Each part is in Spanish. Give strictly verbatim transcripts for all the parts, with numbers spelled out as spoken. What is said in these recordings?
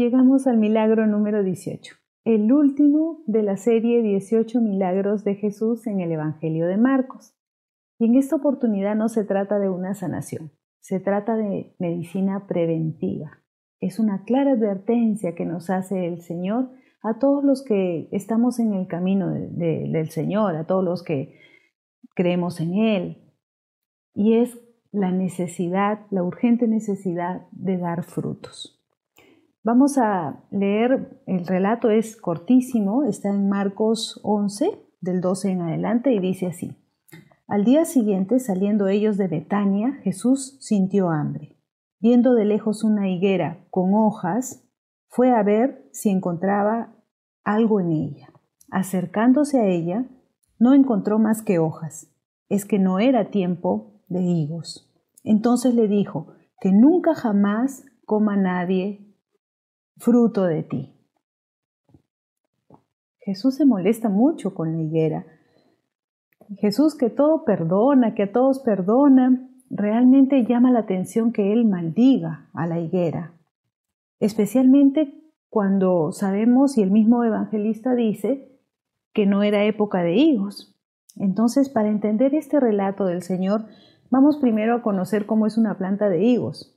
llegamos al milagro número dieciocho, el último de la serie dieciocho milagros de Jesús en el Evangelio de Marcos. Y en esta oportunidad no se trata de una sanación, se trata de medicina preventiva. Es una clara advertencia que nos hace el Señor a todos los que estamos en el camino de, de, del Señor, a todos los que creemos en Él. Y es la necesidad, la urgente necesidad de dar frutos. Vamos a leer, el relato es cortísimo, está en Marcos once, del doce en adelante, y dice así. Al día siguiente, saliendo ellos de Betania, Jesús sintió hambre. Viendo de lejos una higuera con hojas, fue a ver si encontraba algo en ella. Acercándose a ella, no encontró más que hojas. Es que no era tiempo de higos. Entonces le dijo, que nunca jamás coma nadie fruto de ti. Jesús se molesta mucho con la higuera. Jesús, que todo perdona, que a todos perdona, realmente llama la atención que él maldiga a la higuera, especialmente cuando sabemos, y el mismo evangelista dice, que no era época de higos. Entonces, para entender este relato del Señor, vamos primero a conocer cómo es una planta de higos.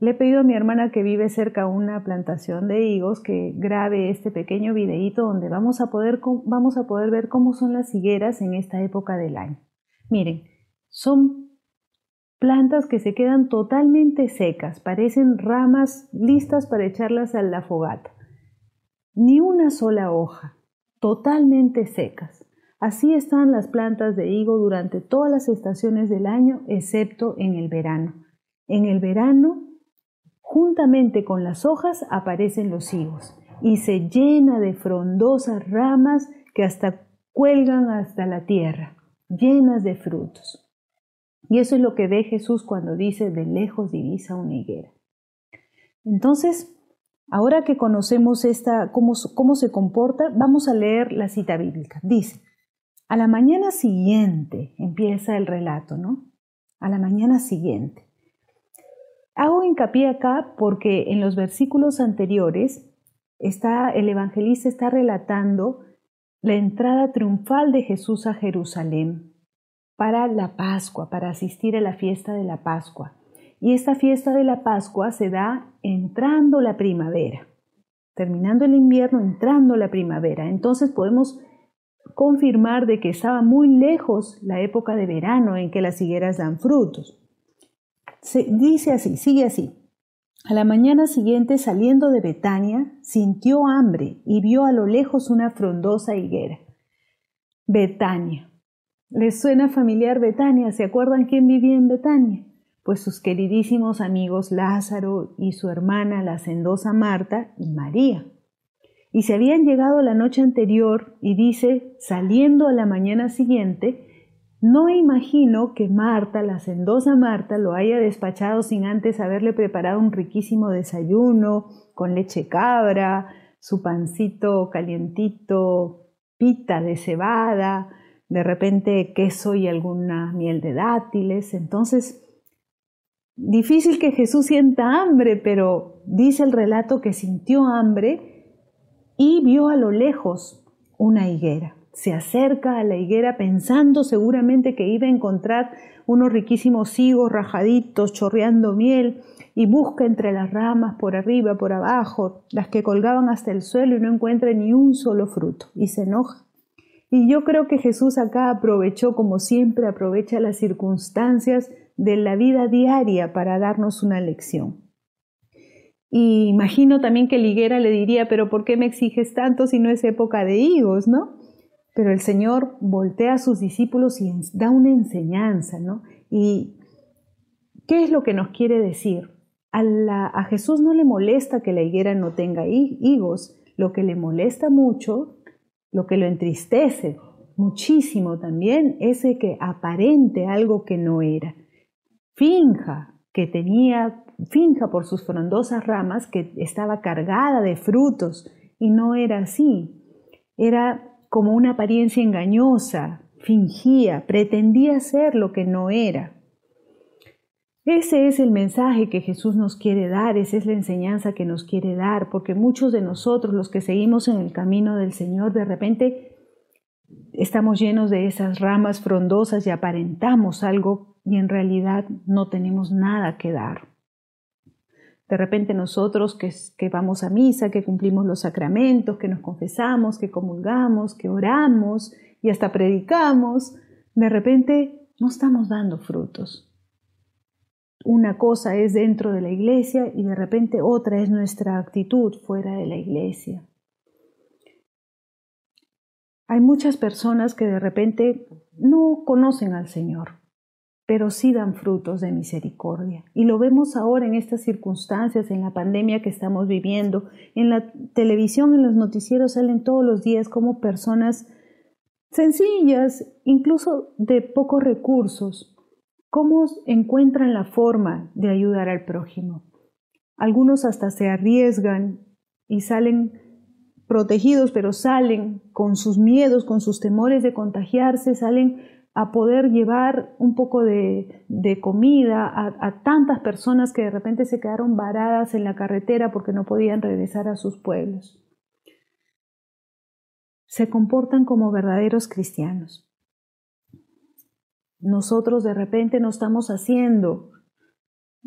Le he pedido a mi hermana, que vive cerca de una plantación de higos, que grabe este pequeño videíto donde vamos a poder, vamos a poder ver cómo son las higueras en esta época del año. Miren, son plantas que se quedan totalmente secas, parecen ramas listas para echarlas a la fogata. Ni una sola hoja, totalmente secas. Así están las plantas de higo durante todas las estaciones del año, excepto en el verano. En el verano, juntamente con las hojas aparecen los higos y se llena de frondosas ramas que hasta cuelgan hasta la tierra, llenas de frutos. Y eso es lo que ve Jesús cuando dice, de lejos divisa una higuera. Entonces, ahora que conocemos esta, cómo, cómo se comporta, vamos a leer la cita bíblica. Dice, a la mañana siguiente, empieza el relato, ¿no? A la mañana siguiente. Hago hincapié acá porque en los versículos anteriores está, el evangelista está relatando la entrada triunfal de Jesús a Jerusalén para la Pascua, para asistir a la fiesta de la Pascua. Y esta fiesta de la Pascua se da entrando la primavera, terminando el invierno, entrando la primavera. Entonces podemos confirmar de que estaba muy lejos la época de verano en que las higueras dan frutos. Se dice así, sigue así. A la mañana siguiente, saliendo de Betania, sintió hambre y vio a lo lejos una frondosa higuera. Betania. ¿Les suena familiar Betania? ¿Se acuerdan quién vivía en Betania? Pues sus queridísimos amigos Lázaro y su hermana, la hacendosa Marta y María. Y se habían llegado la noche anterior y dice, saliendo a la mañana siguiente, no imagino que Marta, la hacendosa Marta, lo haya despachado sin antes haberle preparado un riquísimo desayuno con leche cabra, su pancito calientito, pita de cebada, de repente queso y alguna miel de dátiles. Entonces, difícil que Jesús sienta hambre, pero dice el relato que sintió hambre y vio a lo lejos una higuera. Se acerca a la higuera pensando seguramente que iba a encontrar unos riquísimos higos rajaditos, chorreando miel, y busca entre las ramas, por arriba, por abajo, las que colgaban hasta el suelo, y no encuentra ni un solo fruto, y se enoja. Y yo creo que Jesús acá aprovechó, como siempre, aprovecha las circunstancias de la vida diaria para darnos una lección. Y imagino también que la higuera le diría, pero ¿por qué me exiges tanto si no es época de higos, no? Pero el Señor voltea a sus discípulos y da una enseñanza, ¿no? ¿Y qué es lo que nos quiere decir? A, la, a Jesús no le molesta que la higuera no tenga higos, lo que le molesta mucho, lo que lo entristece muchísimo también, es el que aparente algo que no era. Finja que tenía, finja por sus frondosas ramas que estaba cargada de frutos y no era así, era como una apariencia engañosa, fingía, pretendía ser lo que no era. Ese es el mensaje que Jesús nos quiere dar, esa es la enseñanza que nos quiere dar, porque muchos de nosotros, los que seguimos en el camino del Señor, de repente estamos llenos de esas ramas frondosas y aparentamos algo y en realidad no tenemos nada que dar. De repente nosotros que, que vamos a misa, que cumplimos los sacramentos, que nos confesamos, que comulgamos, que oramos y hasta predicamos, de repente no estamos dando frutos. Una cosa es dentro de la iglesia y de repente otra es nuestra actitud fuera de la iglesia. Hay muchas personas que de repente no conocen al Señor, pero sí dan frutos de misericordia. Y lo vemos ahora en estas circunstancias, en la pandemia que estamos viviendo. En la televisión, en los noticieros salen todos los días como personas sencillas, incluso de pocos recursos, ¿cómo encuentran la forma de ayudar al prójimo? Algunos hasta se arriesgan y salen protegidos, pero salen con sus miedos, con sus temores de contagiarse, salen a poder llevar un poco de, de comida a, a tantas personas que de repente se quedaron varadas en la carretera porque no podían regresar a sus pueblos. Se comportan como verdaderos cristianos. Nosotros de repente no estamos haciendo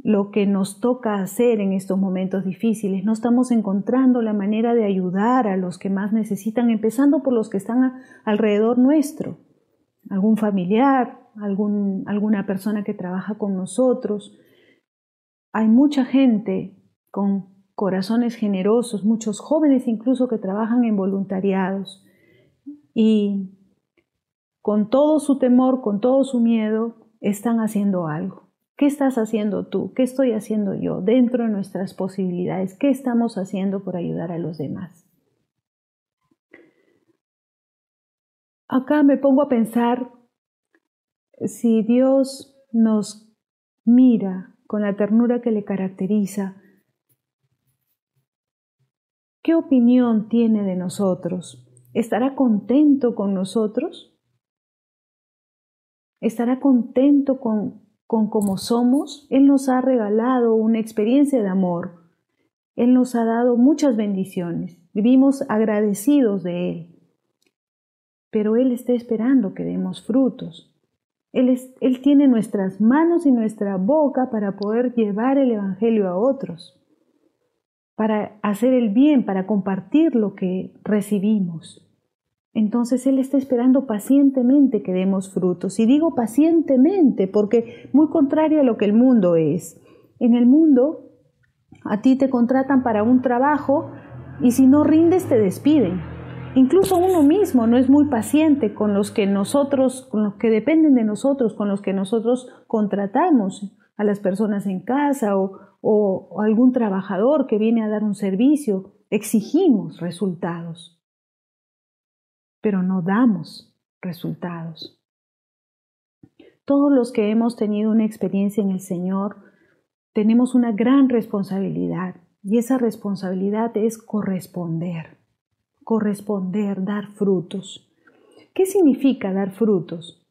lo que nos toca hacer en estos momentos difíciles. No estamos encontrando la manera de ayudar a los que más necesitan, empezando por los que están a, alrededor nuestro. Algún familiar, algún, alguna persona que trabaja con nosotros. Hay mucha gente con corazones generosos, muchos jóvenes incluso que trabajan en voluntariados. Y con todo su temor, con todo su miedo, están haciendo algo. ¿Qué estás haciendo tú? ¿Qué estoy haciendo yo? Dentro de nuestras posibilidades, ¿qué estamos haciendo por ayudar a los demás? Acá me pongo a pensar, si Dios nos mira con la ternura que le caracteriza, ¿qué opinión tiene de nosotros? ¿Estará contento con nosotros? ¿Estará contento con, con cómo somos? Él nos ha regalado una experiencia de amor. Él nos ha dado muchas bendiciones. Vivimos agradecidos de Él. Pero Él está esperando que demos frutos. Él, es, él tiene nuestras manos y nuestra boca para poder llevar el Evangelio a otros. Para hacer el bien, para compartir lo que recibimos. Entonces Él está esperando pacientemente que demos frutos. Y digo pacientemente porque muy contrario a lo que el mundo es. En el mundo a ti te contratan para un trabajo y si no rindes te despiden. Incluso uno mismo no es muy paciente con los que nosotros, con los que dependen de nosotros, con los que nosotros contratamos a las personas en casa o, o, o algún trabajador que viene a dar un servicio. Exigimos resultados, pero no damos resultados. Todos los que hemos tenido una experiencia en el Señor tenemos una gran responsabilidad y esa responsabilidad es corresponder, corresponder, dar frutos. ¿Qué significa dar frutos?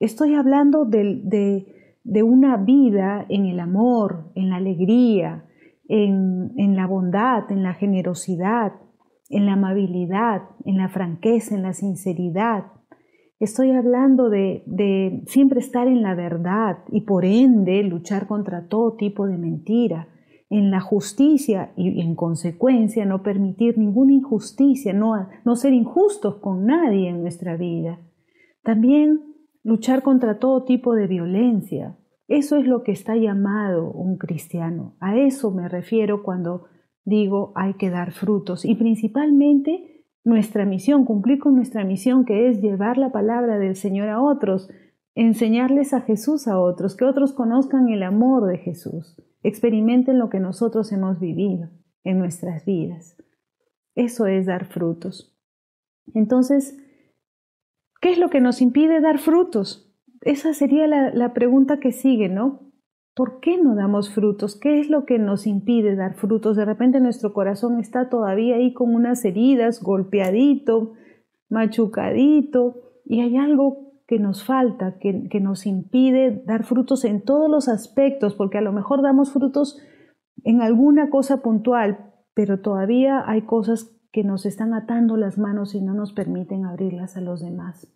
Estoy hablando de, de, de una vida en el amor, en la alegría, en, en la bondad, en la generosidad, en la amabilidad, en la franqueza, en la sinceridad. Estoy hablando de, de siempre estar en la verdad y por ende luchar contra todo tipo de mentira, en la justicia y en consecuencia no permitir ninguna injusticia, no, no ser injustos con nadie en nuestra vida. También luchar contra todo tipo de violencia. Eso es lo que está llamado un cristiano. A eso me refiero cuando digo, hay que dar frutos y principalmente nuestra misión, cumplir con nuestra misión que es llevar la palabra del Señor a otros, enseñarles a Jesús a otros, que otros conozcan el amor de Jesús, experimenten lo que nosotros hemos vivido en nuestras vidas. Eso es dar frutos. Entonces, ¿qué es lo que nos impide dar frutos? Esa sería la, la pregunta que sigue, ¿no? ¿Por qué no damos frutos? ¿Qué es lo que nos impide dar frutos? De repente nuestro corazón está todavía ahí con unas heridas, golpeadito, machucadito, y hay algo que nos falta, que, que nos impide dar frutos en todos los aspectos, porque a lo mejor damos frutos en alguna cosa puntual, pero todavía hay cosas que nos están atando las manos y no nos permiten abrirlas a los demás.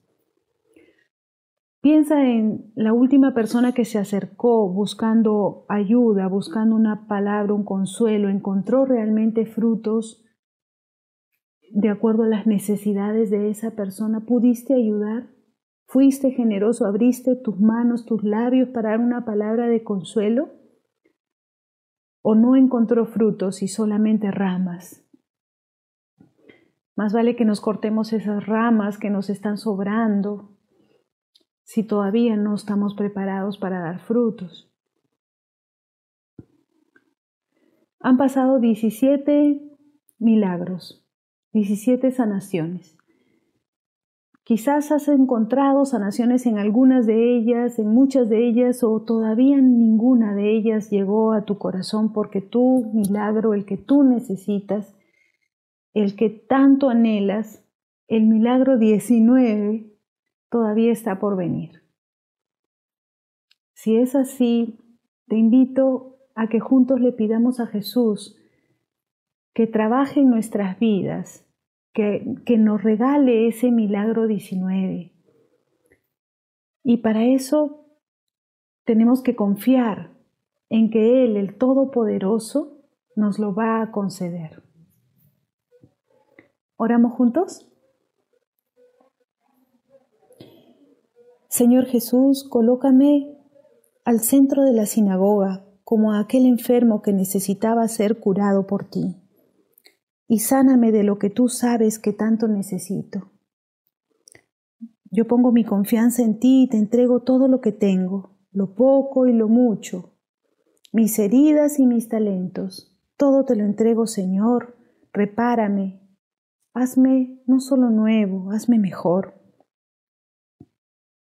Piensa en la última persona que se acercó buscando ayuda, buscando una palabra, un consuelo, encontró realmente frutos de acuerdo a las necesidades de esa persona. ¿Pudiste ayudar? ¿Fuiste generoso? ¿Abriste tus manos, tus labios para dar una palabra de consuelo? ¿O no encontró frutos y solamente ramas? Más vale que nos cortemos esas ramas que nos están sobrando si todavía no estamos preparados para dar frutos. Han pasado diecisiete milagros, diecisiete sanaciones. Quizás has encontrado sanaciones en algunas de ellas, en muchas de ellas, o todavía ninguna de ellas llegó a tu corazón porque tu milagro, el que tú necesitas, el que tanto anhelas, el milagro diecinueve, todavía está por venir. Si es así, te invito a que juntos le pidamos a Jesús que trabaje en nuestras vidas, que, que nos regale ese milagro diecinueve. Y para eso tenemos que confiar en que Él, el Todopoderoso, nos lo va a conceder. ¿Oramos juntos? Señor Jesús, colócame al centro de la sinagoga como a aquel enfermo que necesitaba ser curado por ti, y sáname de lo que tú sabes que tanto necesito. Yo pongo mi confianza en ti y te entrego todo lo que tengo, lo poco y lo mucho, mis heridas y mis talentos. Todo te lo entrego, Señor, repárame, hazme no solo nuevo, hazme mejor.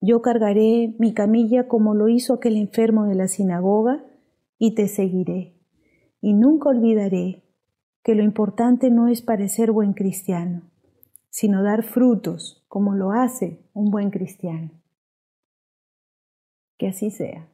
Yo cargaré mi camilla como lo hizo aquel enfermo de la sinagoga y te seguiré. Y nunca olvidaré que lo importante no es parecer buen cristiano, sino dar frutos como lo hace un buen cristiano. Que así sea.